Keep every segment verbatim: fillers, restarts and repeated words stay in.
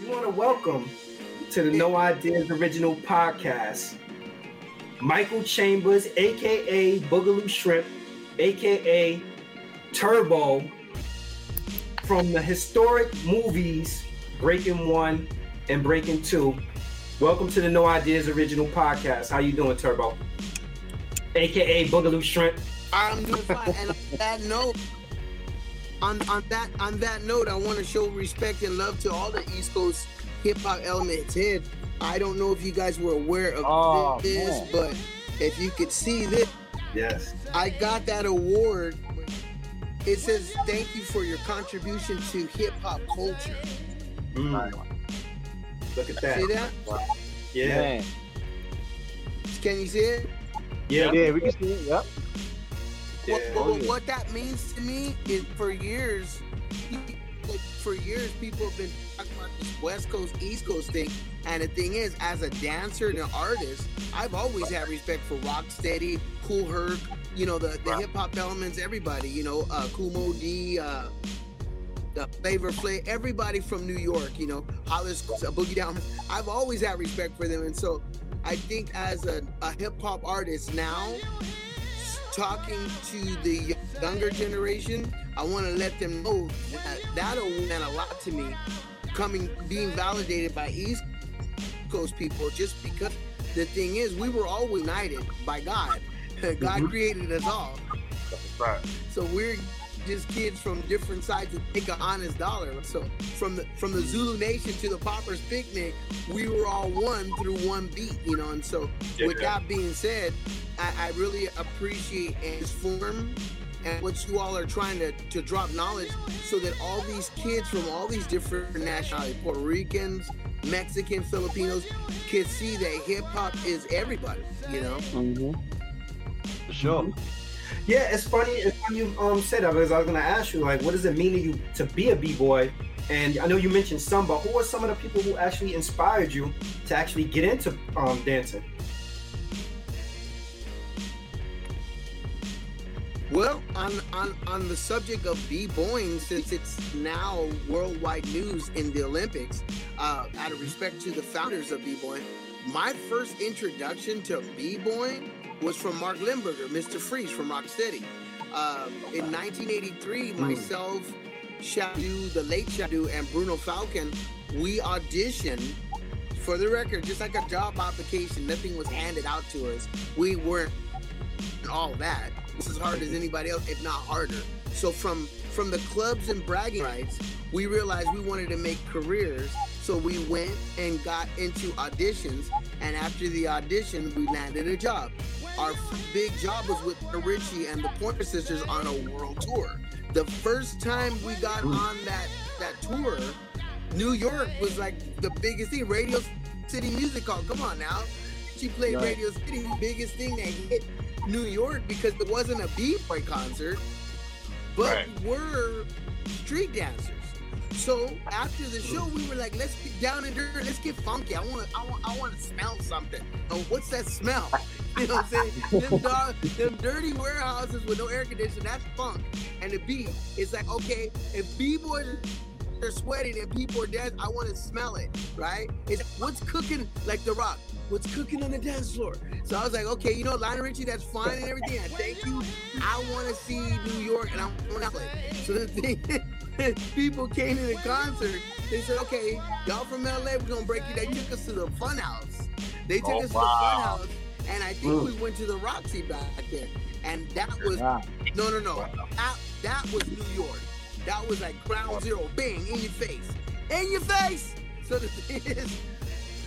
We want to welcome to the No Ideas Original Podcast Michael Chambers, aka Boogaloo Shrimp, aka Turbo, from the historic movies Breaking One and Breaking Two. Welcome to the No Ideas Original Podcast. How you doing, Turbo? A K A Boogaloo Shrimp. I'm doing fine. And on that note, on, on that on that note, I want to show respect and love to all the East Coast hip hop elements. Ed, I don't know if you guys were aware of oh, this, man. But if you could see this, yes, I got that award. It says thank you for your contribution to hip hop culture. Mm. Look at that! See that? Wow. Yeah. Man. Can you see it? Yeah, yeah, we can see it. Yep. Yeah. What, what, what, what that means to me is, for years, for years, people have been talking about this West Coast, East Coast thing. And the thing is, as a dancer and an artist, I've always had respect for Rocksteady, Cool Herc, you know, the, the hip hop elements, everybody, you know, uh, Kumo D, uh, the Flavor Flav, everybody from New York, you know, Hollis, uh, Boogie Down. I've always had respect for them. And so I think as a, a hip hop artist now, talking to the younger generation, I want to let them know that that'll mean a lot to me, coming, being validated by East Coast people, just because the thing is, we were all united by God. God mm-hmm. created us all. Right. So we're just kids from different sides that take an honest dollar. So from the from the Zulu Nation to the Poppers Picnic, we were all one through one beat, you know. And so yeah, with yeah. that being said, I, I really appreciate this forum and what you all are trying to, to drop knowledge, so that all these kids from all these different nationalities, Puerto Ricans, Mexicans, Filipinos, can see that hip hop is everybody, you know? Mm-hmm. For sure. Mm-hmm. Yeah, it's funny, it's funny you um, said that, because I was going to ask you, like, what does it mean to you to be a B-boy? And I know you mentioned some, but who are some of the people who actually inspired you to actually get into um, dancing? Well, on, on, on the subject of b-boying, since it's now worldwide news in the Olympics, uh, out of respect to the founders of b-boying, my first introduction to b-boying was from Mark Lindberger, Mister Freeze from Rocksteady. Um, in nineteen eighty-three, myself, Shadu, the late Shadu, and Bruno Falcon, we auditioned for the record, just like a job application. Nothing was handed out to us. We weren't all that. It was as hard as anybody else, if not harder. So from, from the clubs and bragging rights, we realized we wanted to make careers. So we went and got into auditions. And after the audition, we landed a job. Our big job was with Richie and the Pointer Sisters on a world tour. The first time we got on that, that tour, New York was like the biggest thing. Radio City Music Hall, come on now. She played yeah. Radio City, biggest thing that hit New York, because it wasn't a b-boy concert, but right. we're street dancers. So after the show, we were like, let's get down and dirty, let's get funky. I want to, I want, I want to smell something. Oh, what's that smell? You know what I'm saying? them, dog, them dirty warehouses with no air conditioning, that's funk. And the beat, it's like, okay, if b-boys are sweating and people are dancing, I want to smell it, right? It's what's cooking, like The Rock, what's cooking on the dance floor. So I was like, okay, you know, Lionel Richie, that's fine and everything, I thank you. I want to see New York and I want to play. So the thing is, people came to the concert, they said, okay, y'all from L A, we're gonna break you. They took us to the fun house. They took oh, us wow. to the fun house, and I think Ooh. we went to the Roxy back there. And that was, yeah. no, no, no, that, that was New York. That was like ground zero, bang, in your face, in your face. So the thing is,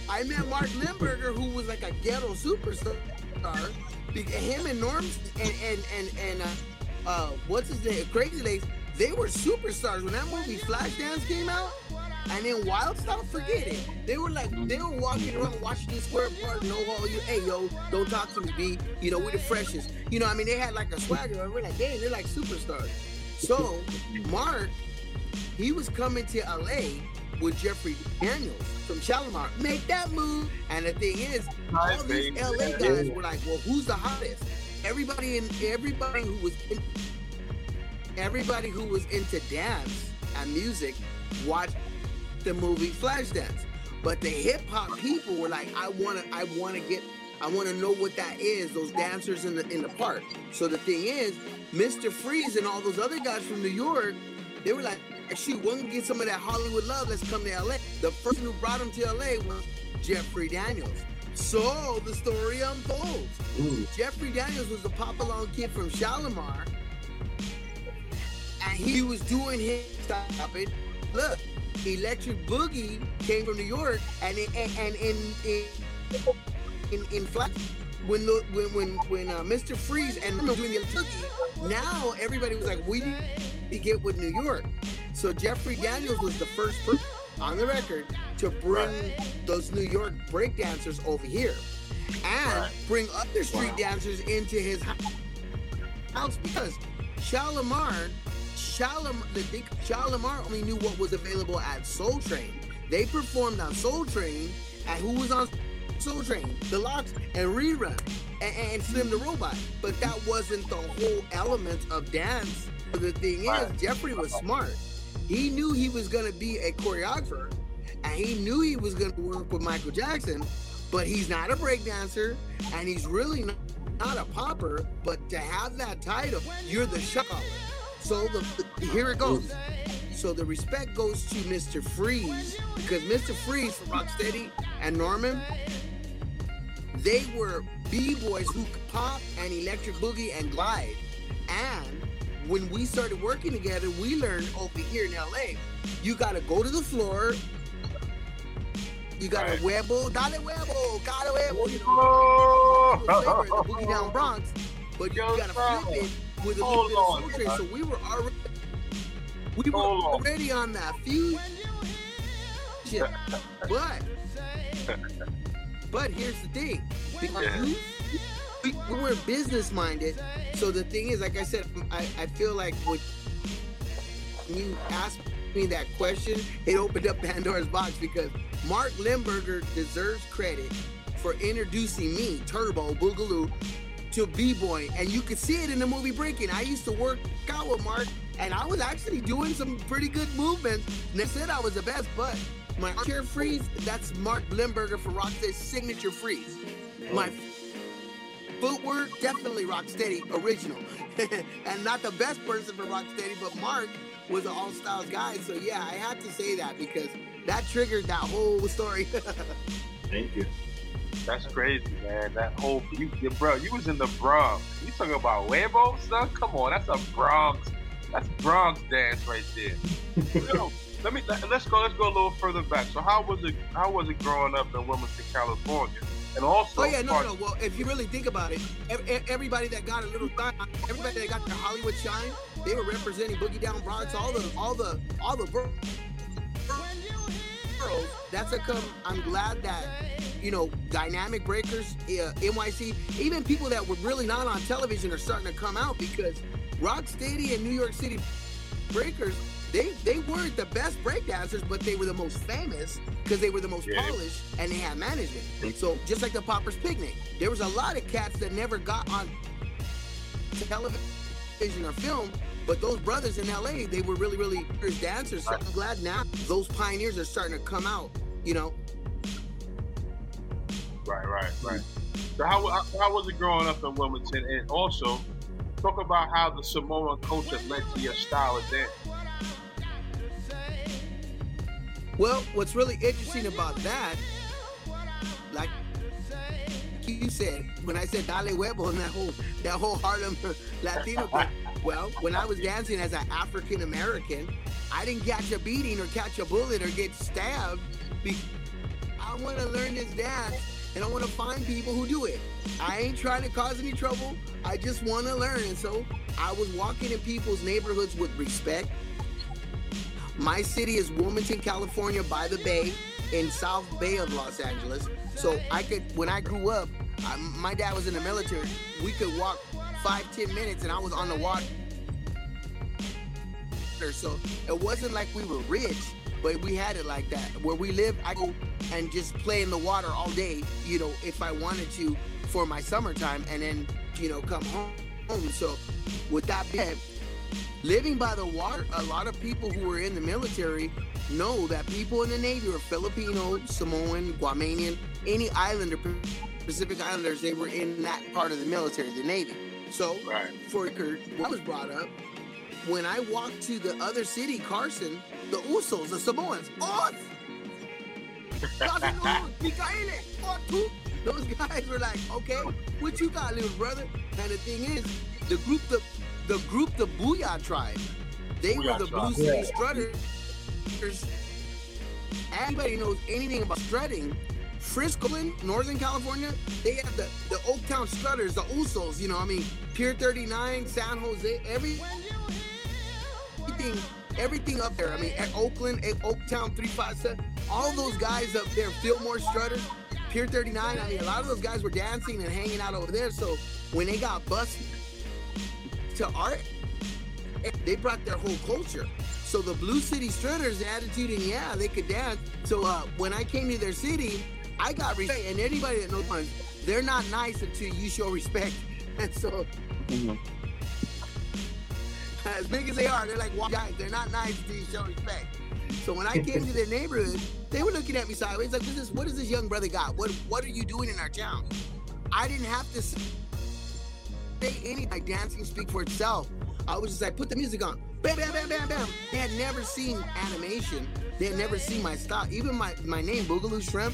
I met Mark Lindberger, who was like a ghetto superstar. Him and Norm's, and, and, and, and uh, uh, what's his name, Crazy Legs, they were superstars. When that movie Flashdance came out, and then Wild Style, forget it. They were like, they were walking around Washington Square Park, no hall, you, hey, yo, don't talk to me, B. You know, we're the freshest. You know, I mean, they had like a swagger, and we're like, dang, they're like superstars. So, Mark, he was coming to L A with Jeffrey Daniels from Shalamar. Make that move. And the thing is, all these L A guys were like, well, who's the hottest? Everybody in, everybody who was in, Everybody who was into dance and music watched the movie Flashdance. But the hip hop people were like, I wanna, I wanna get, I wanna know what that is, those dancers in the in the park. So the thing is, Mister Freeze and all those other guys from New York, they were like, shoot, we're gonna get some of that Hollywood love, let's come to L A. The person who brought him to L A was Jeffrey Daniels. So the story unfolds. Ooh. Jeffrey Daniels was a pop-along kid from Shalamar, and he was doing his stop it. Look, Electric Boogie came from New York, and in and in in in, in, in Flash, when the, when when when uh, Mister Freeze and doing the Electric Boogie, now everybody was like, we need to get with New York. So Jeffrey Daniels was the first person on the record to bring right. those New York breakdancers over here and right. bring other street wow. dancers into his house, because Shalamar, Shalamar, Shalamar only knew what was available at Soul Train. They performed on Soul Train, and who was on Soul Train? The Locks and Rerun and, and Slim the Robot. But that wasn't the whole element of dance. But the thing right. is, Jeffrey was smart. He knew he was gonna be a choreographer, and he knew he was gonna work with Michael Jackson, but he's not a breakdancer, and he's really not, not a popper, but to have that title, you're the show caller. So the, the, here it goes. So the respect goes to Mister Freeze, because Mister Freeze from Rocksteady and Norman, they were B-boys who could pop and electric boogie and glide. And when we started working together, we learned over here in L A, you gotta go to the floor, you gotta right. huevo, dale huevo, dale huevo, you know, flavor in the Boogie Down Bronx, but you Yo, gotta bro. flip it with a Hold little bit of Soul Train. So we were already, we were Hold already on, on that fusion, but, but here's the thing, because yeah. you, We, we were business minded, so the thing is, like I said, I, I feel like when you asked me that question, it opened up Pandora's box, because Mark Lindberger deserves credit for introducing me, Turbo, Boogaloo, to B-Boy, and you could see it in the movie Breaking. I used to work out with Mark, and I was actually doing some pretty good movements, and they said I was the best, but my chair freeze, that's Mark Lindberger for Rocksteady's signature freeze. My footwork, definitely Rocksteady original. And not the best person for Rocksteady, but Mark was an all-styles guy. So yeah, I had to say that because that triggered that whole story. Thank you. That's crazy, man. That whole, you, you, bro, you was in the Bronx. You talking about huevo stuff? Come on, that's a Bronx, that's Bronx dance right there. Yo, let me, let, let's go, let's go a little further back. So how was it, how was it growing up in Wilmington, California? And also, oh yeah, no, part- no. Well, if you really think about it, everybody that got a little time, everybody that got their Hollywood shine, they were representing Boogie Down Bronx, all the, all the, all the girls. That's a come. I'm glad that, you know, dynamic breakers, uh, N Y C, even people that were really not on television are starting to come out, because Rocksteady and New York City breakers, they they weren't the best breakdancers, but they were the most famous because they were the most yeah. polished, and they had management. So just like the Poppers Picnic, there was a lot of cats that never got on television or film, but those brothers in L A, they were really, really good dancers. So I'm glad now those pioneers are starting to come out, you know? Right, right, right. So how, how was it growing up in Wilmington? And also, talk about how the Samoan culture led to your style of dance. Well, what's really interesting about that, like you said, when I said dale huevo and that whole that whole Harlem Latino thing, well, when I was dancing as an African American, I didn't catch a beating or catch a bullet or get stabbed. I want to learn this dance, and I want to find people who do it. I ain't trying to cause any trouble. I just want to learn, and so I was walking in people's neighborhoods with respect. My city is Wilmington, California, by the bay, in South Bay of Los Angeles. So I could, when I grew up, I, my dad was in the military. We could walk five, ten minutes, and I was on the water. So it wasn't like we were rich, but we had it like that. Where we lived, I go and just play in the water all day, you know, if I wanted to for my summertime, and then, you know, come home. So with that being said, Living by the water, a lot of people who were in the military know that people in the Navy were Filipino, Samoan, Guamanian, any islander, Pacific Islanders, they were in that part of the military, the Navy. So, right. for I was brought up, when I walked to the other city, Carson, the Usos, the Samoans, oh, those guys were like, okay, what you got, little brother? And the thing is, the group, the the group, the Booyah tribe, they Booyah were the tribe. Blue Sea yeah. Strutters. Anybody knows anything about strutting? Frisco, Northern California, they have the, the Oaktown Strutters, the Usos, you know, I mean, Pier thirty-nine, San Jose, every, everything, everything up there. I mean, at Oakland, at Oaktown, three five seven, all those guys up there, Fillmore Strutters, Pier thirty-nine, I mean, a lot of those guys were dancing and hanging out over there. So when they got busted to art, they brought their whole culture. So the Blue City Strutters, the attitude, and yeah, they could dance. So uh, when I came to their city, I got respect, and anybody that knows one, they're not nice until you show respect. And so, mm-hmm. as big as they are, they're like, guys, they're not nice until you show respect. So when I came to their neighborhood, they were looking at me sideways, like, what is this, what is this young brother got? What What are you doing in our town? I didn't have to say anything. My dancing speak for itself. I was just like, put the music on. Bam, bam, bam, bam, bam. They had never seen animation. They had never seen my style. Even my, my name, Boogaloo Shrimp.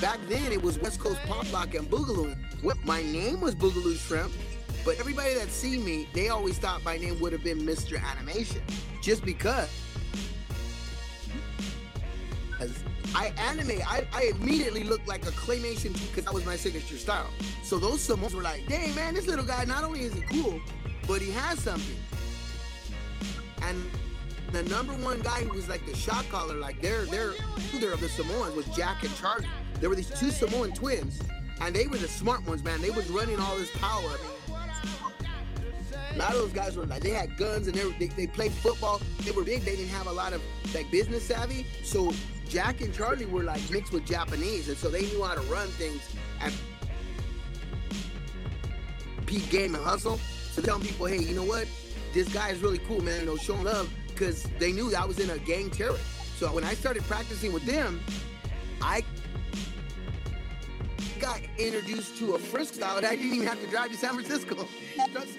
Back then, it was West Coast Pop Lock and Boogaloo. My name was Boogaloo Shrimp, but everybody that seen me, they always thought my name would have been Mister Animation, just because. I animate, I, I immediately looked like a claymation because that was my signature style. So those Samoans were like, dang, man, this little guy, not only is he cool, but he has something. And the number one guy who was like the shot caller, like their their leader of the Samoans was Jack and Charlie. There were these two Samoan twins, and they were the smart ones, man. They was running all this power. I mean, a lot of those guys were like, they had guns and they, they, they played football. They were big. They didn't have a lot of like business savvy. So Jack and Charlie were like mixed with Japanese, and so they knew how to run things and peak game and hustle. So telling people, hey, you know what? This guy is really cool, man. You know, showing love, because they knew I was in a gang terror. So when I started practicing with them, I got introduced to a frisk style that I didn't even have to drive to San Francisco.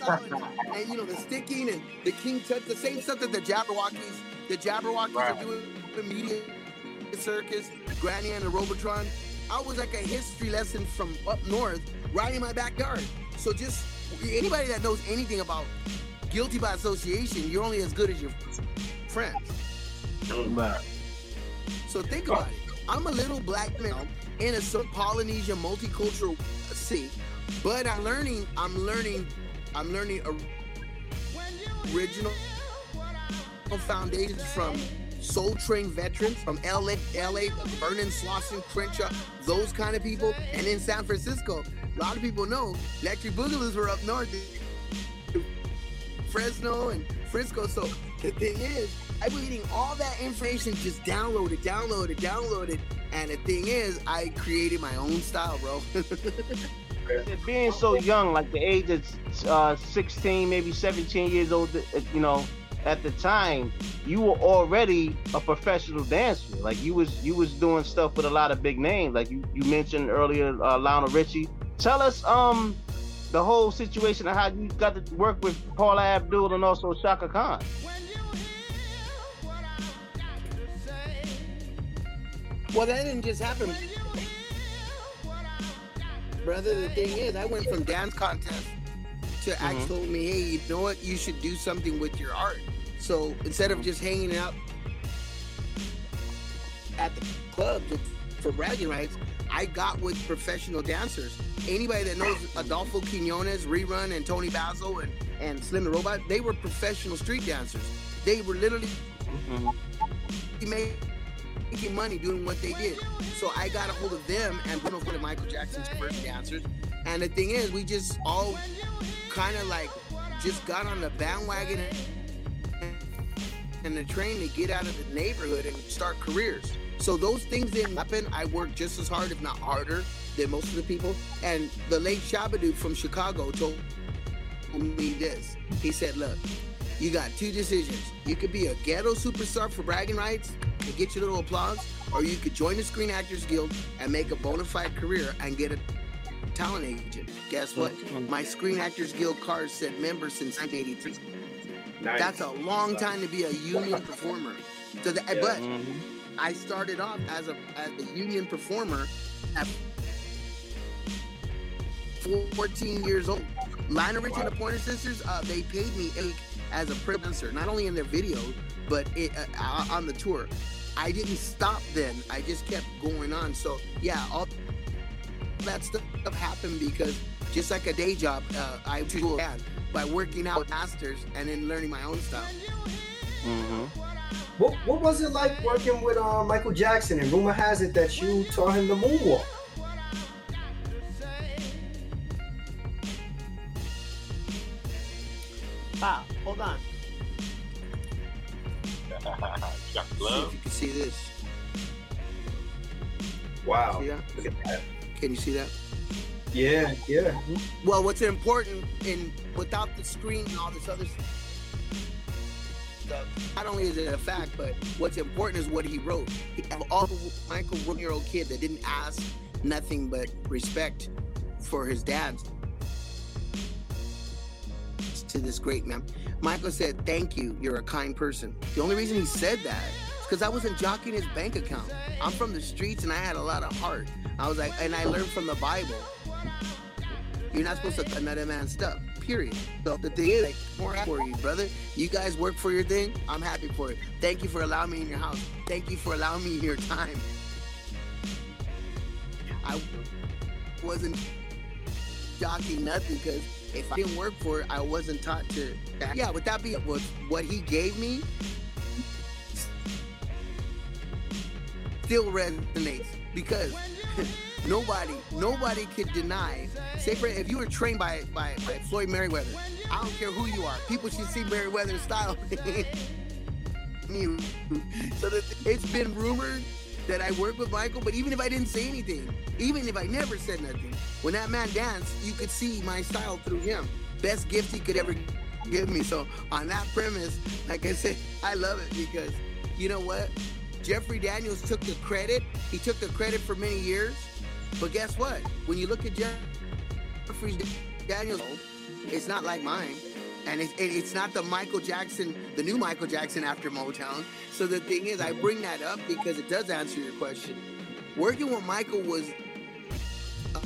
Style and, and you know, the sticking and the king touch, the same stuff that the Jabberwockies, the Jabberwockies wow. are doing the media circus, Granny and the Robotron. I was like a history lesson from up north, right in my backyard. So just anybody that knows anything about guilty by association, you're only as good as your friends. So think about it. I'm a little black man in a sub Polynesian multicultural city, but I'm learning, I'm learning, I'm learning original foundations from Soul Train veterans, from L A, L A, Vernon, Slauson, Crenshaw, those kind of people. And in San Francisco, a lot of people know Electric Boogaloos were up north, Fresno and Frisco. So the thing is, I was getting all that information, just downloaded, downloaded, downloaded. And the thing is, I created my own style, bro. Being so young, like the age of uh, sixteen, maybe seventeen years old, you know, at the time, you were already a professional dancer. Like you was you was doing stuff with a lot of big names. Like you, you mentioned earlier, uh, Lionel Richie. Tell us um the whole situation of how you got to work with Paula Abdul and also Shaka Khan. Well, that didn't just happen, brother. The thing is, I went from dance contest to mm-hmm. act told me, hey, you know what? You should do something with your art. So instead of just hanging out at the club for bragging rights, I got with professional dancers. Anybody that knows Adolfo Quinones, Rerun, and Tony Basil, and, and Slim the Robot, they were professional street dancers. They were literally mm-hmm. making money doing what they did. So I got a hold of them and Bruno Falcon, Michael Jackson's first dancers. And the thing is, we just all kind of like just got on the bandwagon and the train to get out of the neighborhood and start careers. So those things didn't happen. I worked just as hard, if not harder, than most of the people. And the late Shabadoo from Chicago told told me this. He said, look, you got two decisions. You could be a ghetto super sub for bragging rights and get your little applause, or you could join the Screen Actors Guild and make a bona fide career and get a talent agent. Guess what? My Screen Actors Guild card said member since nineteen eighty-three. Nice. That's a long time to be a union performer. So that, yeah. But mm-hmm. I started off as a, as a union performer at fourteen years old. Lionel Richie wow. and the Pointer Sisters, uh, they paid me as a producer, not only in their video, but it, uh, on the tour. I didn't stop then. I just kept going on. So yeah, all that stuff happened because just like a day job, uh, I was had by working out with masters and then learning my own stuff. Mm-hmm. What, what was it like working with uh, Michael Jackson? And rumor has it that you taught him the moonwalk. Wow, hold on. See if you can see this. Wow. Can you see that? Can you see that? Yeah, yeah. Well, what's important, in without the screen and all this other stuff, not only is it a fact, but what's important is what he wrote. He, all Michael, one-year-old kid that didn't ask nothing but respect for his dad's. To this great man, Michael said, "Thank you. You're a kind person." The only reason he said that is because I wasn't jockeying his bank account. I'm from the streets and I had a lot of heart. I was like, and I learned from the Bible, you're not supposed to cut another man's stuff. Period. So the thing is, like, more happy for you, brother. You guys work for your thing. I'm happy for it. Thank you for allowing me in your house. Thank you for allowing me your time. I wasn't jockeying nothing because. If I didn't work for it, I wasn't taught to. Yeah, would that be was what he gave me? Still resonates because nobody, nobody could deny. Say, for if you were trained by by, by Floyd Merriweather, I don't care who you are. People should see Merriweather's style. So that it's been rumored that I worked with Michael, but even if I didn't say anything, even if I never said nothing, when that man danced, you could see my style through him. Best gift he could ever give me. So on that premise, like I said, I love it because you know what? Jeffrey Daniels took the credit. He took the credit for many years, but guess what? When you look at Jeffrey Daniels, it's not like mine. And it, it, it's not the Michael Jackson, the new Michael Jackson after Motown. So the thing is, I bring that up because it does answer your question. Working with Michael was a,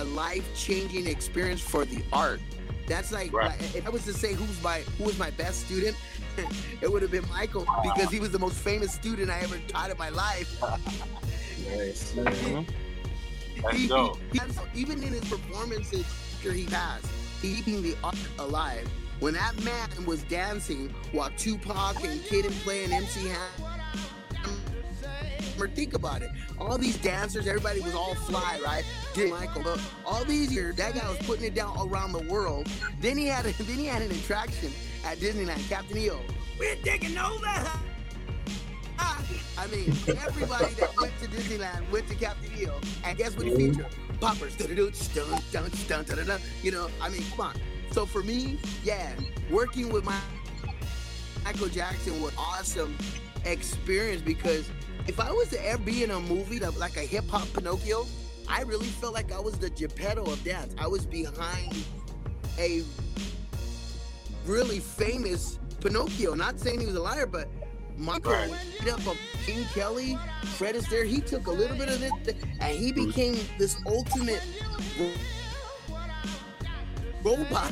a life-changing experience for the art. That's like, right. like, if I was to say who's my who was my best student, it would have been Michael because he was the most famous student I ever taught in my life. Nice. Let's he, go. He, he, even in his performances after he passed, keeping the art alive. When that man was dancing while Tupac and Kid and playing M C Hammer, think about it. All these dancers, everybody was all fly, right? Did Michael look? All these years, that guy was putting it down around the world. Then he had, a, then he had an attraction at Disneyland, Captain E O. We're taking over. I mean, everybody that went to Disneyland went to Captain E O, and guess what he featured? Poppers, dun dun dun dun dun dun. You know, I mean, come on. So for me, yeah, working with my Michael Jackson was awesome experience because if I was to ever be in a movie like a hip hop Pinocchio, I really felt like I was the Geppetto of dance. I was behind a really famous Pinocchio. Not saying he was a liar, but Michael right. went up of King Kelly, Fred Astaire. He took a little bit of this, and he became this ultimate robot.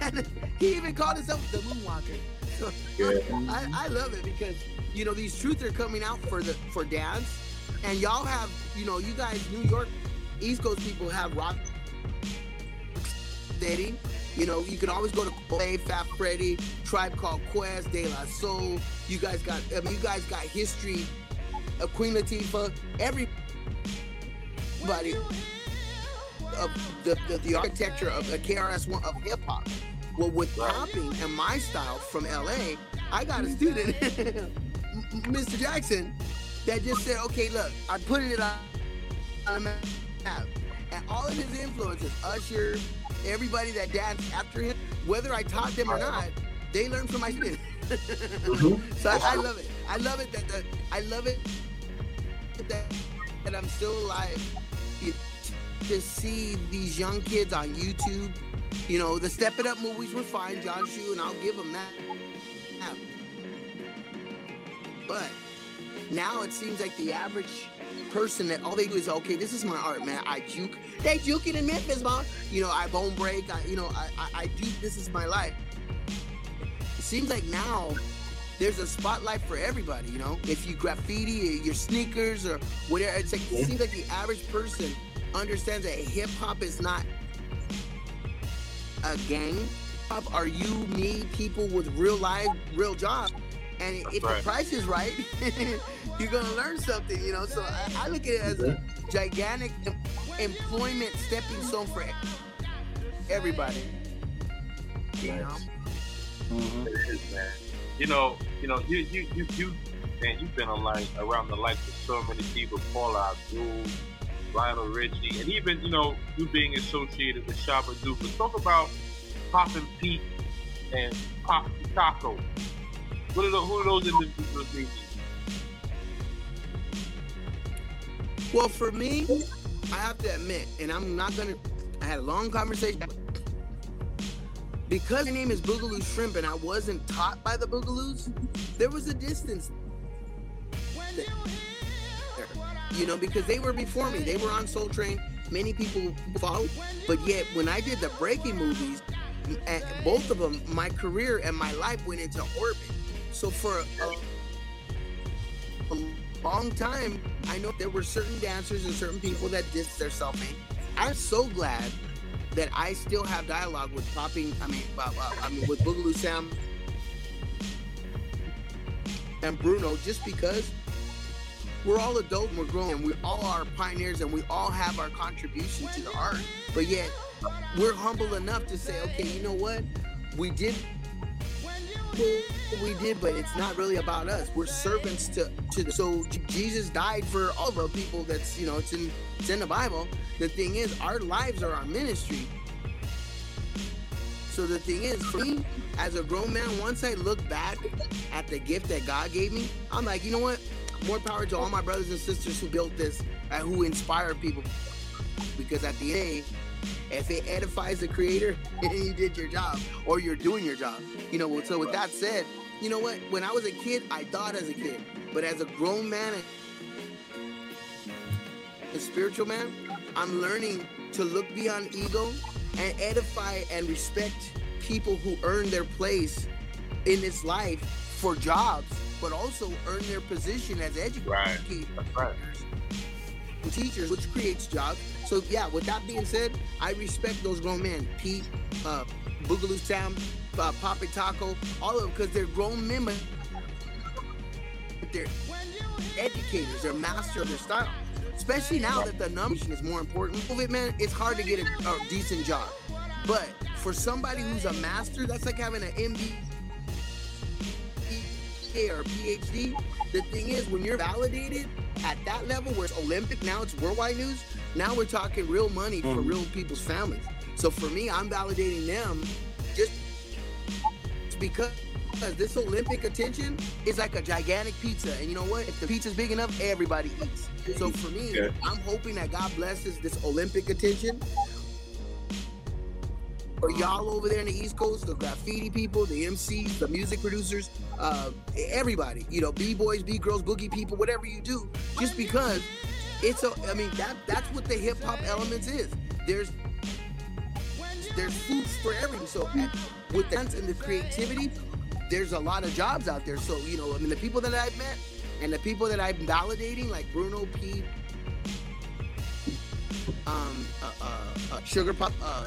And he even called himself the Moonwalker. So yeah. I, I love it because you know these truths are coming out for the for dance, and y'all have you know you guys New York, East Coast people have Rocksteady. You know, you can always go to Play, Fat Freddy, Tribe Called Quest, De La Soul. You guys got, I mean, you guys got history of Queen Latifah. Everybody of the, the, the architecture of the K R S One of hip hop. Well, with popping and my style from L A, I got a student, Mister Jackson, that just said, okay, look, I'm putting it on, on a map. And all of his influences, Usher, everybody that danced after him, whether I taught them or not, they learned from my spin. So I, I love it. I love it that, that I love it that, that I'm still alive. You, to see these young kids on YouTube, you know, the Step It Up movies were fine, John Chu, and I'll give them that. But now it seems like the average person that all they do is, okay, this is my art, man. I juke. They juking in Memphis, man. You know, I bone break. I, you know, I, I, I juke. This is my life. It seems like now there's a spotlight for everybody, you know? If you graffiti, your sneakers, or whatever, it's like, it seems like the average person understands that hip-hop is not a gang. Hip-hop are you, me, people with real life, real jobs. And if right. the price is right, you're going to learn something, you know? So I, I look at it as a gigantic em- employment stepping stone for everybody. You know? Mm-hmm. It is, man. You know, you know, you, you, you, you, man, you've been like, around the likes of so many people, Paula Abdul, Lionel Richie, and even, you know, you being associated with Shabba Duke. But talk about Poppin' Pete and Poppin' Taco. What are the, who are those individuals mean? Well, for me, I have to admit, and I'm not going to, I had a long conversation, because my name is Boogaloo Shrimp and I wasn't taught by the Boogaloos, there was a distance there. You know, because they were before me. They were on Soul Train. Many people followed. But yet, when I did the breaking movies, at both of them, my career and my life went into orbit. So for a, a long time, I know there were certain dancers and certain people that dissed their self-made. I'm so glad that I still have dialogue with Popping, I mean, uh, uh, I mean, with Boogaloo Sam and Bruno, just because we're all adult and we're grown and we all are pioneers and we all have our contribution to the art, but yet we're humble enough to say, okay, you know what? We did what we did, but it's not really about us. We're servants to, to the, so Jesus died for all the people that's, you know, it's in, it's in the Bible. The thing is, our lives are our ministry. So the thing is, for me, as a grown man, once I look back at the gift that God gave me, I'm like, you know what? More power to all my brothers and sisters who built this and who inspired people. Because at the end, if it edifies the creator, you did your job or you're doing your job. You know, so with that said, you know what? When I was a kid, I thought as a kid. But as a grown man, a spiritual man, I'm learning to look beyond ego and edify and respect people who earn their place in this life for jobs, but also earn their position as educators, right. Right. teachers, which creates jobs. So yeah, with that being said, I respect those grown men, Pete, uh, Boogaloo Sam, uh, Poppin' Taco, all of them, because they're grown men, but they're educators, they're masters of their style. Especially now that the numbers is more important. COVID, man, it's hard to get a, a decent job. But for somebody who's a master, that's like having an M B A or P H D. The thing is, when you're validated at that level, where it's Olympic, now it's worldwide news, now we're talking real money for real people's families. So for me, I'm validating them just because this Olympic attention is like a gigantic pizza. And you know what? If the pizza's big enough, everybody eats. So for me, yeah. I'm hoping that God blesses this Olympic attention. Or y'all over there in the East Coast, the graffiti people, the M Cs, the music producers, uh, everybody, you know, B-boys, B-girls, boogie people, whatever you do, just because it's a, I mean, that that's what the hip hop elements is. There's there's food for everything. So at, with the dance and the creativity, there's a lot of jobs out there. So, you know, I mean, the people that I've met and the people that I'm validating, like Bruno, Pete, um, uh, uh, uh, Sugar Pop, uh,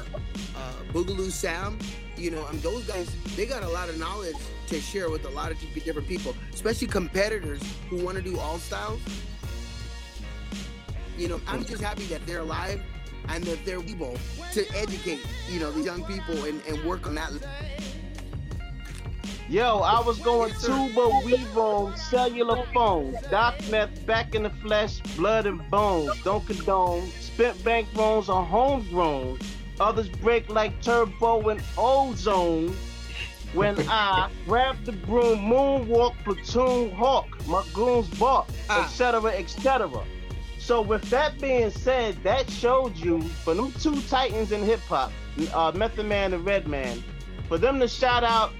uh, Boogaloo Sam, you know, I mean, those guys, they got a lot of knowledge to share with a lot of different people, especially competitors who want to do all styles. You know, I'm just happy that they're alive and that they're able to educate, you know, the young people and, and work on that. Yo, I was going tuba, weave on, cellular phone, doc meth, back in the flesh, blood and bones, don't condone, spent bank loans are homegrown, others break like Turbo and Ozone. When I grab the broom, moonwalk, platoon, hawk, my goons bark, et cetera, et cetera. So with that being said, that showed you, for them two titans in hip-hop, uh, Method Man and Redman, for them to shout out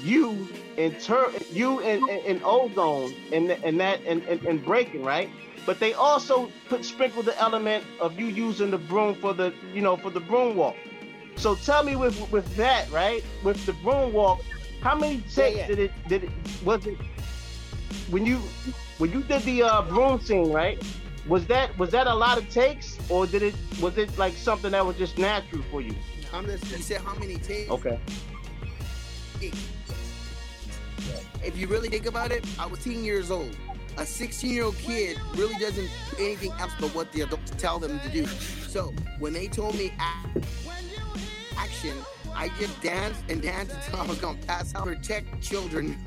you and Tur- you and, and, and Ozone and, and that and, and, and breaking, right? But they also put sprinkled the element of you using the broom for the, you know, for the broom walk. So tell me with with that, right? With the broom walk, how many takes yeah, yeah. did it did it was it when you when you did the uh, broom scene, right? Was that was that a lot of takes, or did it was it like something that was just natural for you? I'm just, you said how many takes? Okay. If you really think about it, I was ten years old. A sixteen-year-old kid really doesn't do anything else but what the adults tell them to do. So when they told me I, action, I just danced and danced until I was gonna pass out. Protect children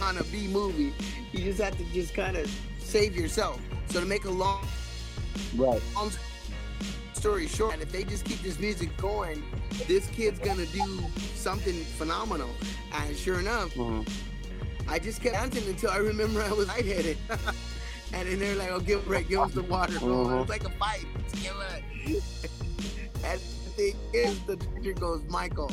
on a B movie. You just have to just kind of save yourself. So to make a long, right. long story short, and if they just keep this music going, this kid's gonna do something phenomenal. And sure enough, mm-hmm. I just kept dancing until I remember I was lightheaded. And then they're like, "Oh, give right, give us the water." Mm-hmm. It's like a fight. And the thing is, the picture goes, Michael,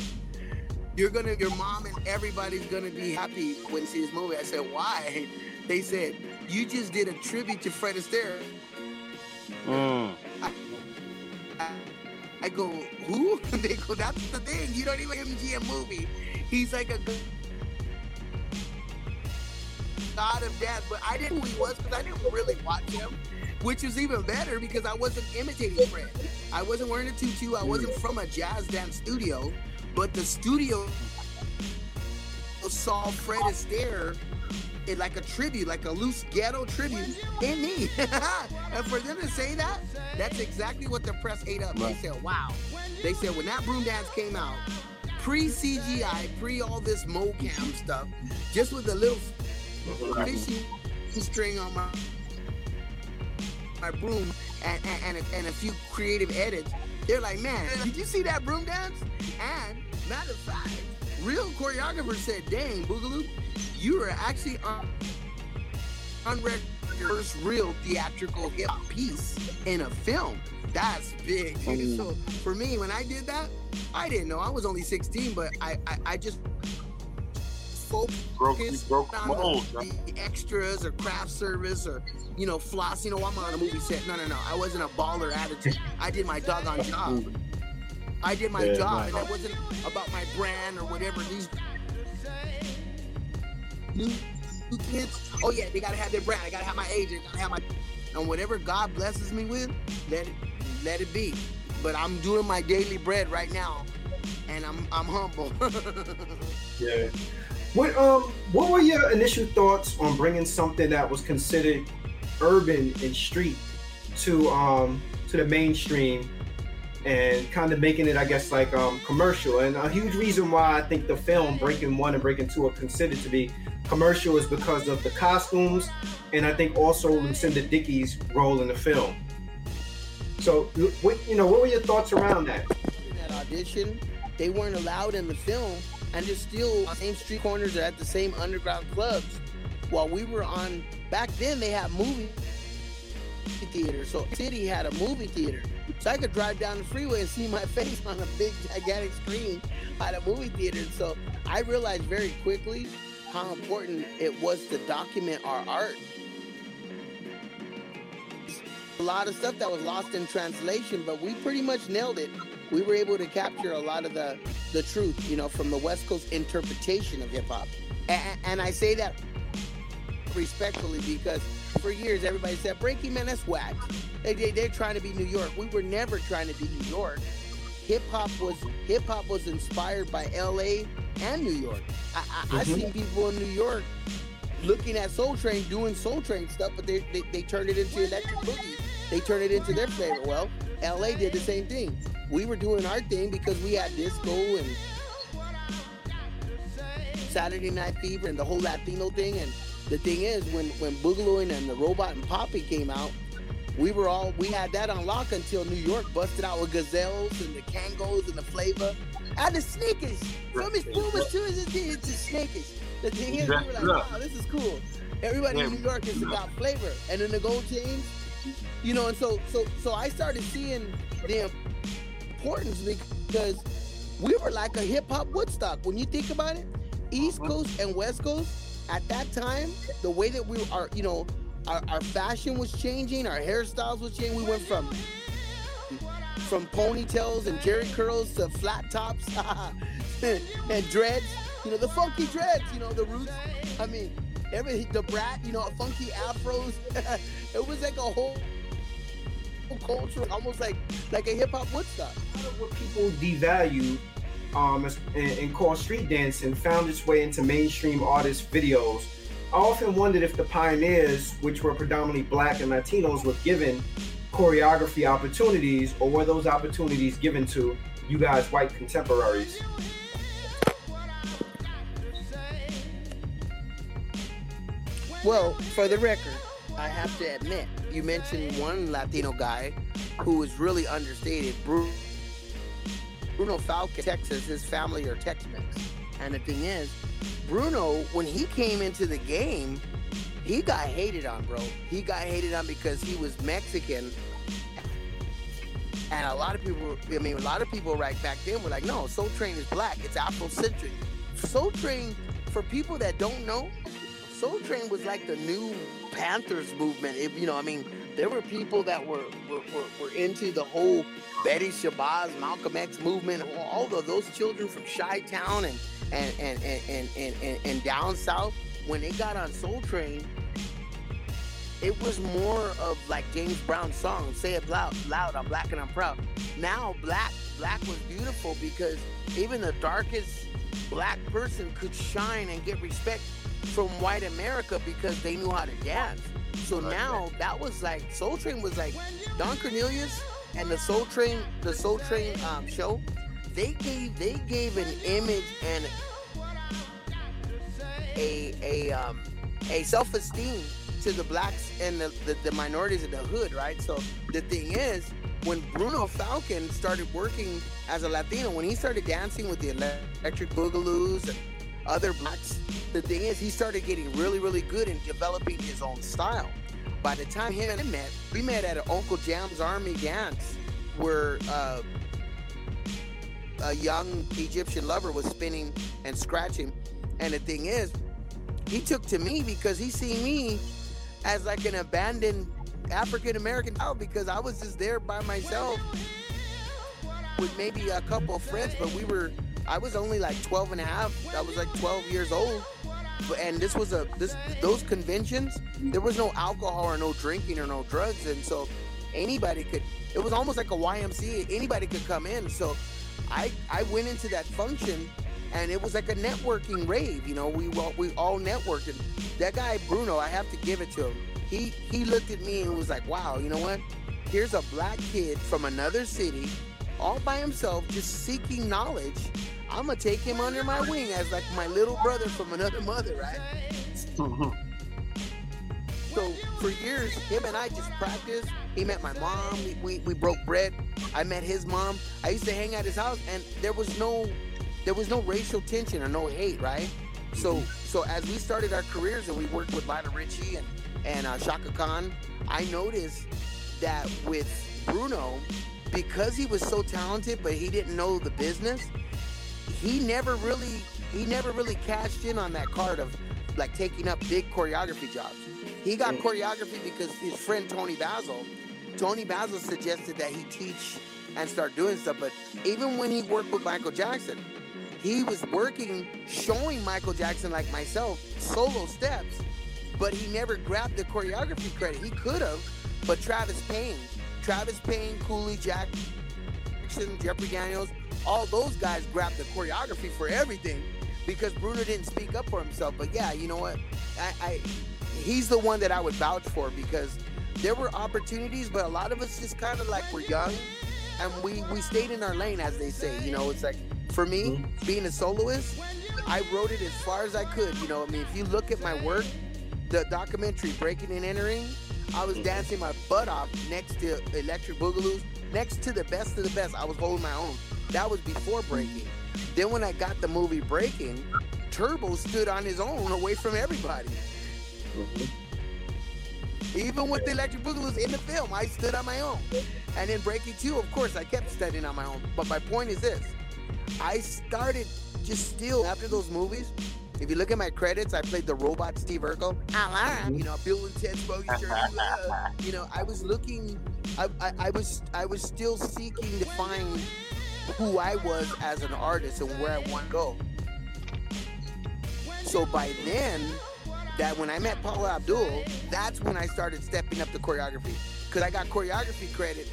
you're gonna, your mom and everybody's gonna be happy when they see this movie. I said, "Why?" They said, "You just did a tribute to Fred Astaire." Mm. I, I, I go, "Who?" They go, "That's the thing. You don't even M G M movie. He's like a god of death." But I didn't know who he was because I didn't really watch him, which was even better because I wasn't imitating Fred. I wasn't wearing a tutu. I wasn't from a jazz dance studio, but the studio saw Fred Astaire in like a tribute, like a loose ghetto tribute in me. And for them to say that, that's exactly what the press ate up. They said, "Wow." They said, when that broom dance came out, pre-C G I, pre all this mocam stuff, just with a little fishing string on my my broom and and, and, a, and a few creative edits, they're like, "Man, did you see that broom dance?" And matter of fact, real choreographers said, "Dang, Boogaloo, you were actually on on record your first real theatrical hip hop piece in a film. That's big." Mm-hmm. So for me, when I did that, I didn't know. I was only sixteen, but I I, I just focused broke, broke on mold, the, right? the extras or craft service or, you know, floss. You know, I'm on a movie set. No, no, no. I wasn't a baller attitude. I did my doggone job. I did my yeah, job, right. And it wasn't about my brand or whatever. These new kids, oh yeah, they gotta have their brand. I gotta have my agent. I gotta have my and whatever God blesses me with, let it let it be. But I'm doing my daily bread right now, and I'm I'm humble. Yeah. What um what were your initial thoughts on bringing something that was considered urban and street to um to the mainstream and kind of making it, I guess, like um commercial? And a huge reason why I think the film Breaking One and Breaking Two are considered to be commercial is because of the costumes, and I think also Lucinda Dickey's role in the film. So, what, you know, what were your thoughts around that? In that audition, they weren't allowed in the film, and they're still on the same street corners or at the same underground clubs. While we were on, back then they had movie theaters, so the city had a movie theater. So I could drive down the freeway and see my face on a big, gigantic screen at a movie theater. So I realized very quickly how important it was to document our art. A lot of stuff that was lost in translation, but we pretty much nailed it. We were able to capture a lot of the, the truth, you know, from the West Coast interpretation of hip-hop. And, and I say that respectfully because for years everybody said, "Breaking Man, that's whack. They, they, they're trying to be New York." We were never trying to be New York. Hip-hop was hip-hop was inspired by L A and New York. I, I, mm-hmm. I've seen people in New York looking at Soul Train, doing Soul Train stuff, but they, they, they turned it into Electric Boogie. They turned it into their flavor. Well, L A did the same thing. We were doing our thing because we had disco and Saturday Night Fever and the whole Latino thing. And the thing is, when, when Boogaloo and the Robot and Poppy came out, we were all, we had that on lock until New York busted out with Gazelles and the Kangos and the Flavor and the Sneakers. From his boomers to his teens, the Sneakers. The thing is, we were like, wow, this is cool. Everybody in New York is about Flavor. And then the Gold Chains, you know, and so, so, so I started seeing the importance because we were like a hip-hop Woodstock. When you think about it, East Coast and West Coast, at that time, the way that we are, you know, our, our fashion was changing, our hairstyles was changing. We went from from ponytails and jerry curls to flat tops and dreads. You know, the funky dreads, you know, the roots. I mean, every the brat, you know, funky afros. It was like a whole culture, almost like like a hip-hop Woodstock. A lot of what people devalue um, and, and call street dancing found its way into mainstream artist videos. I often wondered if the pioneers, which were predominantly black and Latinos, were given choreography opportunities, or were those opportunities given to you guys, white contemporaries? Well, for the record, I have to admit, you mentioned one Latino guy who is really understated, Bruno, Bruno Falcon, Texas. His family are Tex-Mex. And the thing is, Bruno, when he came into the game, he got hated on, bro. He got hated on because he was Mexican. And a lot of people, I mean, a lot of people right back then were like, no, Soul Train is black. It's Afrocentric. Soul Train, for people that don't know, Soul Train was like the new Panthers movement. It, you know, I mean, there were people that were were, were, were into the whole Betty Shabazz, Malcolm X movement, all of those children from Chi-Town and and, and, and, and, and, and and down south. When they got on Soul Train, it was more of like James Brown's song, Say It Loud, loud, I'm black and I'm proud. Now black, black was beautiful because even the darkest black person could shine and get respect from white America because they knew how to dance. So now that was like, Soul Train was like Don Cornelius and the Soul Train, the Soul Train um, show. They gave they gave an image and a a um, a self-esteem to the blacks and the, the, the minorities in the hood, right? So the thing is, when Bruno Falcon started working as a Latino, when he started dancing with the Electric Boogaloos and other blacks, the thing is, he started getting really, really good and developing his own style. By the time him and I met, we met at an Uncle Jam's Army dance where uh, a young Egyptian lover was spinning and scratching. And the thing is, he took to me because he seen me as like an abandoned African-American child because I was just there by myself with maybe a couple of friends, but we were, I was only like twelve and a half. I was like twelve years old. And this was a, this those conventions, there was no alcohol or no drinking or no drugs. And so anybody could, it was almost like a Y M C A. Anybody could come in. So I, I went into that function and it was like a networking rave. You know, we, we all networked. And that guy, Bruno, I have to give it to him. He, he looked at me and was like, wow, you know what? Here's a black kid from another city all by himself, just seeking knowledge. I'm gonna take him under my wing as like my little brother from another mother, right? So for years, him and I just practiced. He met my mom, we, we, we broke bread. I met his mom. I used to hang out at his house and there was no there was no racial tension or no hate, right? So so as we started our careers and we worked with Lionel Richie and, and uh, Shaka Khan, I noticed that with Bruno, because he was so talented, but he didn't know the business, he never really, he never really cashed in on that card of like taking up big choreography jobs. He got choreography because his friend Tony Basil, Tony Basil suggested that he teach and start doing stuff. But even when he worked with Michael Jackson, he was working, showing Michael Jackson, like myself, solo steps, but he never grabbed the choreography credit. He could have, but Travis Payne, Travis Payne, Cooley Jackson, Jeffrey Daniels, all those guys grabbed the choreography for everything because Bruno didn't speak up for himself. But yeah, you know what? I, I he's the one that I would vouch for because there were opportunities, but a lot of us just kind of like were young and we, we stayed in our lane, as they say. You know, it's like for me, being a soloist, I wrote it as far as I could. You know, I mean, if you look at my work, the documentary Breaking and Entering, I was dancing my butt off next to Electric Boogaloos, next to the best of the best. I was holding my own. That was before Breaking. Then when I got the movie Breaking, Turbo stood on his own away from everybody. Mm-hmm. Even with the Electric Boogaloos in the film, I stood on my own. And in Breaking Two, of course, I kept standing on my own. But my point is this. I started just still after those movies. If you look at my credits, I played the robot Steve Urkel. Uh-huh. You know, Bill and Ted's Bogey Journey. Uh, you know, I was looking, I, I, I was I was still seeking to find who I was as an artist and where I want to go. So by then, that when I met Paula Abdul, that's when I started stepping up the choreography. Because I got choreography credit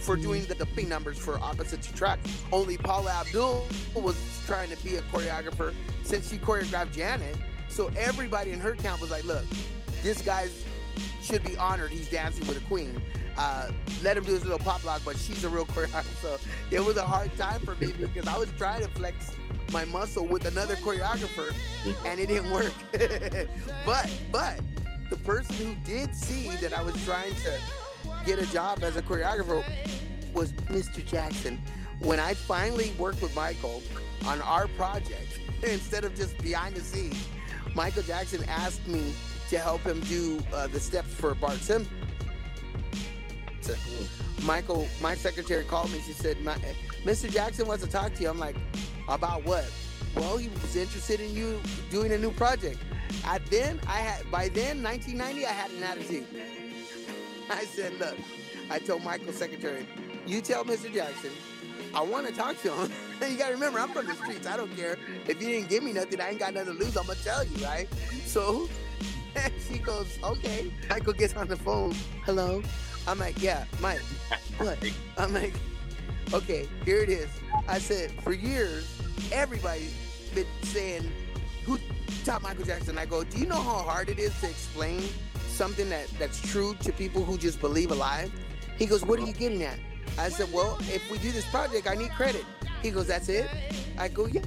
for doing the dumping numbers for Opposite to Track. Only Paula Abdul was trying to be a choreographer since she choreographed Janet. So everybody in her camp was like, look, this guy should be honored. He's dancing with a queen. Uh, let him do his little pop lock, but she's a real choreographer. So it was a hard time for me because I was trying to flex my muscle with another choreographer and it didn't work. but, but the person who did see that I was trying to get a job as a choreographer was Mister Jackson. When I finally worked with Michael on our project, instead of just behind the scenes, Michael Jackson asked me to help him do uh, the steps for Bart Simpson. Michael, my secretary called me. She said, Mister Jackson wants to talk to you. I'm like, about what? Well, he was interested in you doing a new project. I then, I had by then, nineteen ninety, I had an attitude. I said, look, I told Michael's secretary, you tell Mister Jackson, I want to talk to him. You got to remember, I'm from the streets. I don't care. If you didn't give me nothing, I ain't got nothing to lose. I'm going to tell you, right? So she goes, okay. Michael gets on the phone. Hello? I'm like, yeah, Mike. What? I'm like, okay, here it is. I said, for years, everybody's been saying, who taught Michael Jackson? I go, do you know how hard it is to explain something that, that's true to people who just believe a lie? He goes, what are you getting at? I said, well, if we do this project, I need credit. He goes, that's it? I go, yeah.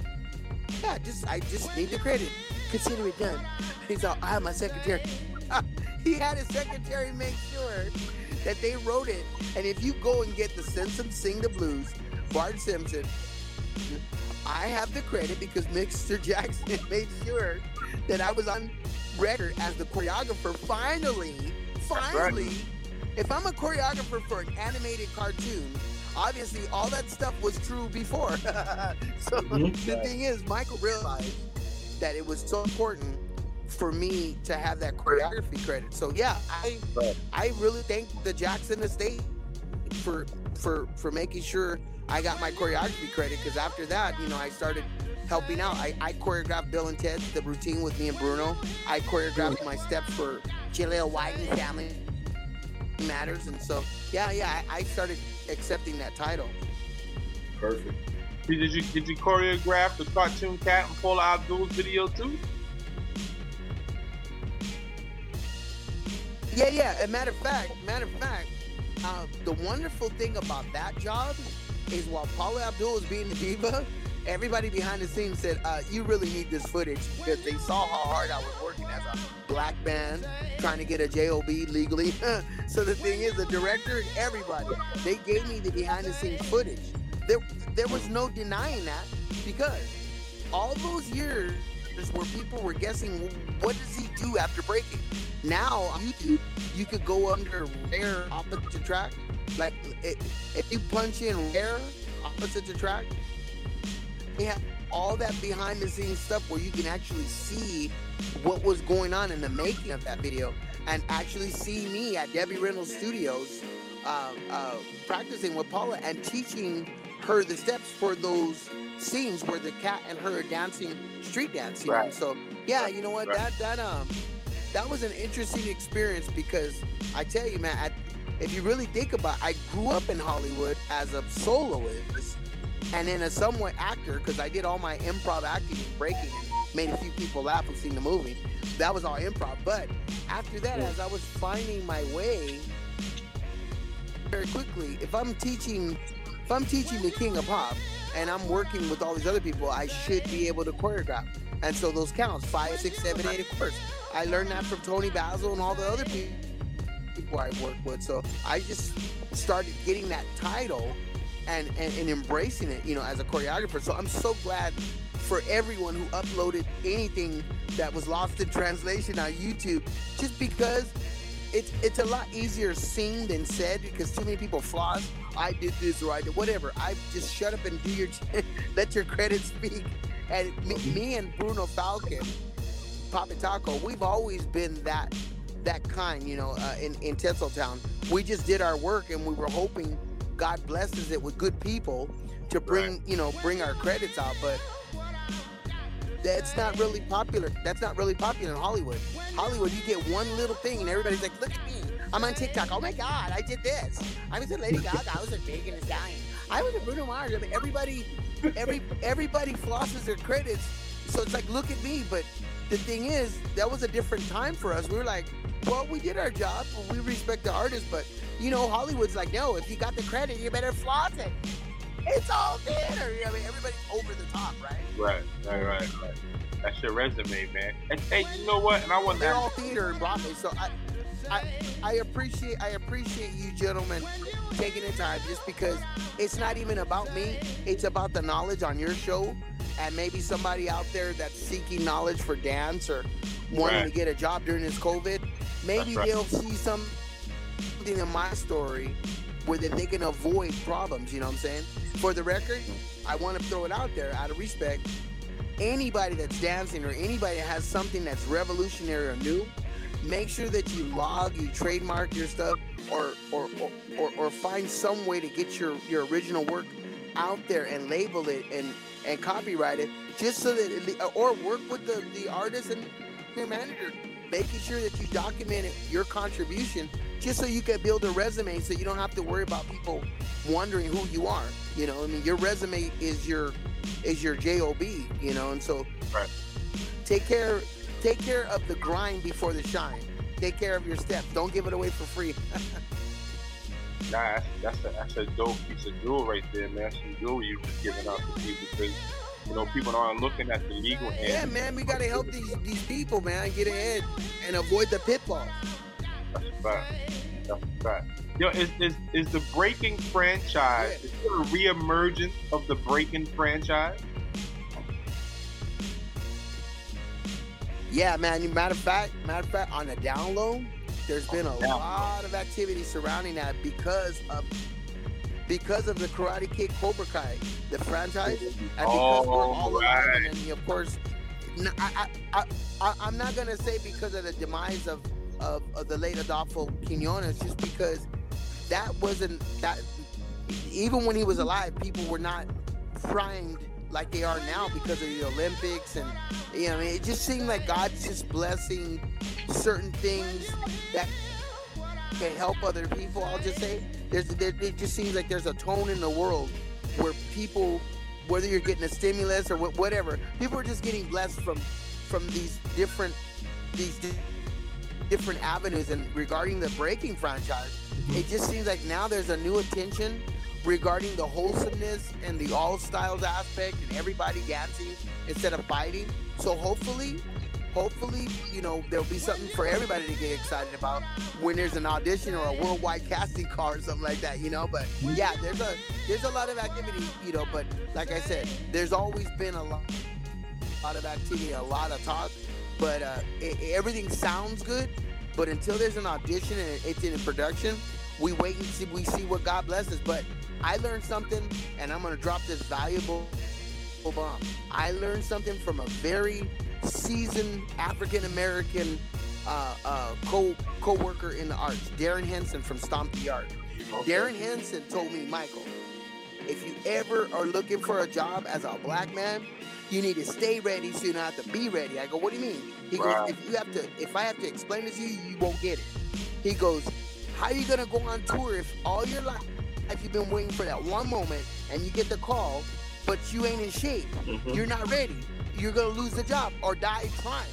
Yeah, just I just need the credit. Consider it done. He's all, I have my secretary. He had his secretary make sure that they wrote it. And if you go and get the Simpsons Sing the Blues, Bart Simpson, I have the credit because Mister Jackson made sure that I was on record as the choreographer. Finally, finally, if I'm a choreographer for an animated cartoon, obviously all that stuff was true before. So the thing is, Michael realized that it was so important for me to have that choreography credit. So yeah, I I really thank the Jackson estate for for for making sure I got my choreography credit, because after that, you know, I started helping out. I, I choreographed Bill and Ted, the routine with me and Bruno. I choreographed my steps for Jaleel White and Family Matters. And so, yeah, yeah, I, I started accepting that title. Perfect. Did you did you choreograph the Cartoon Cat and Paula Abdul's video too? Yeah, yeah. As a matter of fact, matter of fact, uh, the wonderful thing about that job is while Paula Abdul was being the diva, everybody behind the scenes said, uh, you really need this footage, because they saw how hard I was working as a black man trying to get a job legally. So the thing is, the director and everybody, they gave me the behind the scenes footage. There, there was no denying that, because all those years where people were guessing, what does he do after Breaking? Now on YouTube, you could go under Rare Opposite to Track. Like it, if you punch in Rare Opposite to Track, they have all that behind the scenes stuff where you can actually see what was going on in the making of that video, and actually see me at Debbie Reynolds Studios uh, uh, practicing with Paula and teaching her the steps for those scenes where the cat and her are dancing street dance. You right. know? So yeah, you know what? Right. That that um that was an interesting experience, because I tell you, man, I, if you really think about it, I grew up in Hollywood as a soloist. And then a somewhat actor, because I did all my improv acting and Breaking, made a few people laugh who've seen the movie. That was all improv. But after that, as I was finding my way very quickly, if I'm teaching, if I'm teaching the King of Pop and I'm working with all these other people, I should be able to choreograph. And so those counts, five, six, seven, eight, of course. I learned that from Tony Basil and all the other people I worked with. So I just started getting that title and, and, and embracing it, you know, as a choreographer. So I'm so glad for everyone who uploaded anything that was lost in translation on YouTube, just because it's it's a lot easier seen than said, because too many people floss. I did this or I did whatever. I just shut up and do your let your credits speak. And me, me and Bruno Falcon, Poppin' Taco, we've always been that that kind, you know, uh, in in Tinseltown. We just did our work, and we were hoping God blesses it with good people to bring right. you know bring our credits out, but. That's not really popular. That's not really popular in Hollywood. Hollywood, you get one little thing and everybody's like, look at me. I'm on TikTok. Oh my God, I did this. I was a Lady Gaga. I was a big and a dying. I was a Bruno Mars. I mean, everybody, every everybody flosses their credits. So it's like, look at me. But the thing is, that was a different time for us. We were like, well, we did our job. We respect the artist. But, you know, Hollywood's like, no, if you got the credit, you better floss it. It's all theater. I mean, everybody's over the top, right? Right, right, right, right. That's your resume, man. And hey, you know what? And I want they're all theater and Broadway, so I, I, I appreciate, I appreciate you gentlemen taking the time, just because it's not even about me. It's about the knowledge on your show, and maybe somebody out there that's seeking knowledge for dance or wanting right. to get a job during this COVID. Maybe right. they'll see some, something in my story where that they can avoid problems. You know what I'm saying? For the record, I want to throw it out there out of respect. Anybody that's dancing or anybody that has something that's revolutionary or new, make sure that you log, you trademark your stuff, or or or, or, or find some way to get your, your original work out there and label it and, and copyright it, just so that it, or work with the, the artist and your manager, making sure that you document it, your contribution, just so you can build a resume, so you don't have to worry about people wondering who you are. You know, I mean, your resume is your is your job. You know, and so right. take care, take care of the grind before the shine. Take care of your steps. Don't give it away for free. Nah, that's a, that's a dope piece of jewel right there, man. Some jewel you just giving out to people, because you know people aren't looking at the legal end. Yeah, man, we gotta help these these people, man, get ahead and avoid the pitfalls. That's a fact. That's a fact. Yo, is, is, is the breaking franchise, yeah. is there a reemergence of the breaking franchise? Yeah, man. Matter of fact, matter of fact, on the down low, there's been a lot of activity surrounding that because of because of the Karate Kid Cobra Kai, the franchise, and because oh, we're all right. around it. And of course, I, I, I, I'm not gonna say because of the demise of. Of, of the late Adolfo Quinones, just because that wasn't that even when he was alive, people were not primed like they are now because of the Olympics, and you know, I mean, it just seemed like God's just blessing certain things that can help other people. I'll just say, there's there, it just seems like there's a tone in the world where people, whether you're getting a stimulus or whatever, people are just getting blessed from from these different these. different avenues. And regarding the breaking franchise, it just seems like now there's a new attention regarding the wholesomeness and the all styles aspect and everybody dancing instead of fighting. So hopefully, hopefully, you know, there'll be something for everybody to get excited about when there's an audition or a worldwide casting call or something like that, you know. But yeah, there's a there's a lot of activity, you know, but like I said, there's always been a lot, a lot of activity, a lot of talk. But uh, it, everything sounds good, but until there's an audition and it's in production, we wait and see, we see what God blesses. But I learned something, and I'm going to drop this valuable bomb. I learned something from a very seasoned African-American uh, uh, co- co-worker in the arts, Darren Henson from Stomp the Art. Okay. Darren Henson told me, Michael, if you ever are looking for a job as a black man, you need to stay ready so you don't have to be ready. I go, what do you mean? He wow. goes, if you have to, if I have to explain this to you, you won't get it. He goes, how are you gonna go on tour if all your life if you've been waiting for that one moment and you get the call, but you ain't in shape, mm-hmm. you're not ready, you're gonna lose the job or die trying.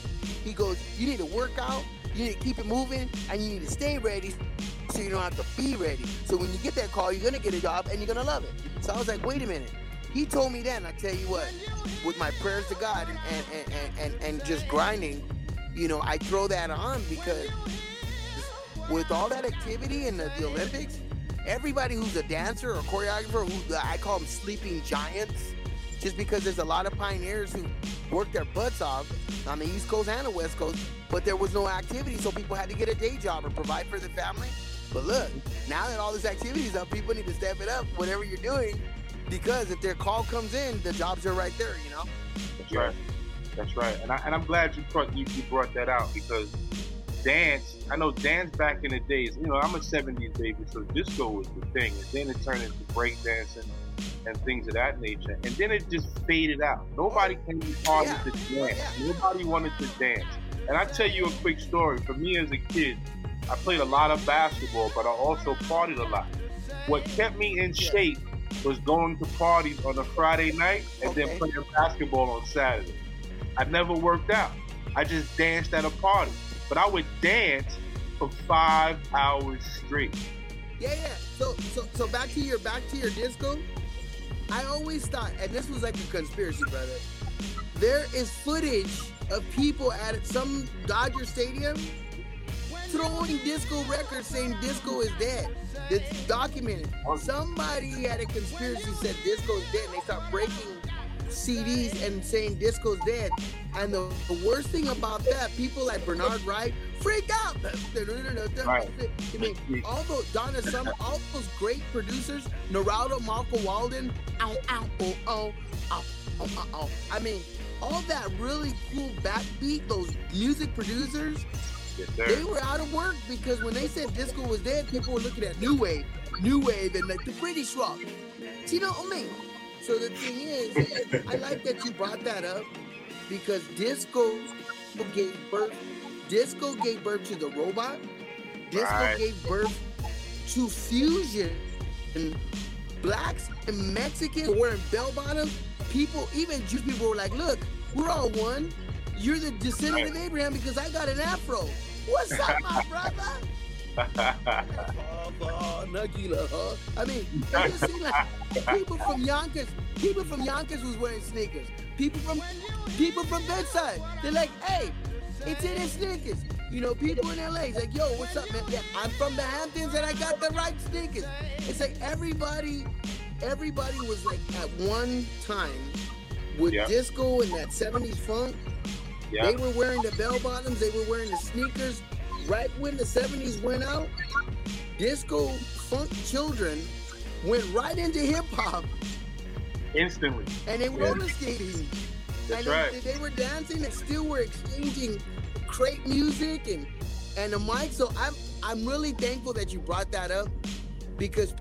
He goes, you need to work out, you need to keep it moving, and you need to stay ready so you don't have to be ready. So when you get that call, you're gonna get a job and you're gonna love it. So I was like, wait a minute. He told me that, and I tell you what, with my prayers to God and and, and, and, and just grinding, you know, I throw that on because with all that activity in the, the Olympics, everybody who's a dancer or choreographer, who I call them sleeping giants, just because there's a lot of pioneers who worked their butts off on the East Coast and the West Coast, but there was no activity, so people had to get a day job or provide for their family. But look, now that all this activity is up, people need to step it up, whatever you're doing, because if their call comes in, the jobs are right there, you know? That's right. That's right. And, I, and I'm glad you brought, you, you brought that out, because dance, I know dance back in the days, you know, I'm a seventies baby, so disco was the thing. And then it turned into breakdancing and things of that nature. And then it just faded out. Nobody came hard yeah. to dance. Yeah. Nobody wanted to dance. And I'll tell you a quick story. For me as a kid, I played a lot of basketball, but I also partied a lot. What kept me in shape was going to parties on a Friday night and okay. then playing basketball on Saturday. I never worked out. I just danced at a party. But I would dance for five hours straight. Yeah, yeah. So, so, so back to your back to your disco. I always thought, and this was like a conspiracy, brother. There is footage of people at some Dodger Stadium throwing disco records saying disco is dead. It's documented. Somebody had a conspiracy, said disco is dead, and they start breaking C Ds and saying disco's dead. And the, the worst thing about that, people like Bernard Wright freak out. Right. I mean, all those Donna Summer, all those great producers, Neraldo, Marco Walden, ow, ow, oh, oh, ow, oh, oh, oh. I mean, all that really cool backbeat, those music producers, yes, they were out of work because when they said disco was dead, people were looking at New Wave, New Wave, and like the British rock. Do you know what I mean? So the thing is, I like that you brought that up because disco gave birth, disco gave birth to the robot, disco right. gave birth to fusion, and blacks and Mexicans wearing bell bottoms. People, even Jewish people were like, look, we're all one. You're the descendant of Abraham because I got an afro. What's up, my brother? I mean, I just see like people from Yonkers, people from Yonkers was wearing sneakers. People from people from Bedside, they're like, hey, it's in his sneakers. You know, people in L A, it's like, yo, what's up, man? Yeah, I'm from the Hamptons and I got the right sneakers. It's like everybody, everybody was like at one time with yeah. disco and that seventies funk. Yeah. They were wearing the bell bottoms, they were wearing the sneakers. Right when the seventies went out, disco funk children went right into hip hop. Instantly. And they were yeah. roller skating. That's and they, right. they were dancing and still were exchanging crate music and, and the mic. So I'm I'm really thankful that you brought that up because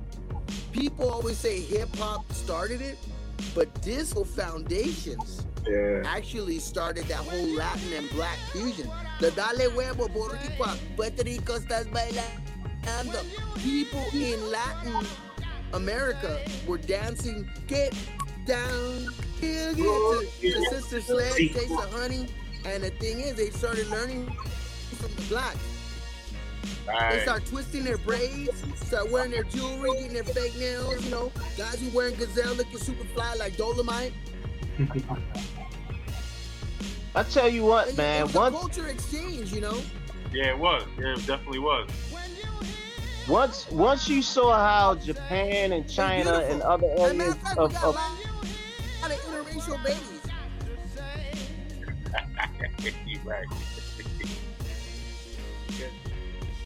people always say hip hop started it, but disco foundations yeah. actually started that whole Latin and black fusion. The Dale Huevo, Boricua, Puerto Rico, estás bailando. People in Latin America were dancing, get down, get to, to Sister Sledge, Taste of Honey. And the thing is, they started learning from the blacks. Right. They start twisting their braids, start wearing their jewelry, getting their fake nails, you know. Guys who wearing gazelle looking super fly like Dolomite. I tell you what, and man. It was a once, culture exchange, you know? Yeah, it was. Yeah, it definitely was. Once once you saw how Japan and China and other areas fact, of... of lot of interracial babies. You're right.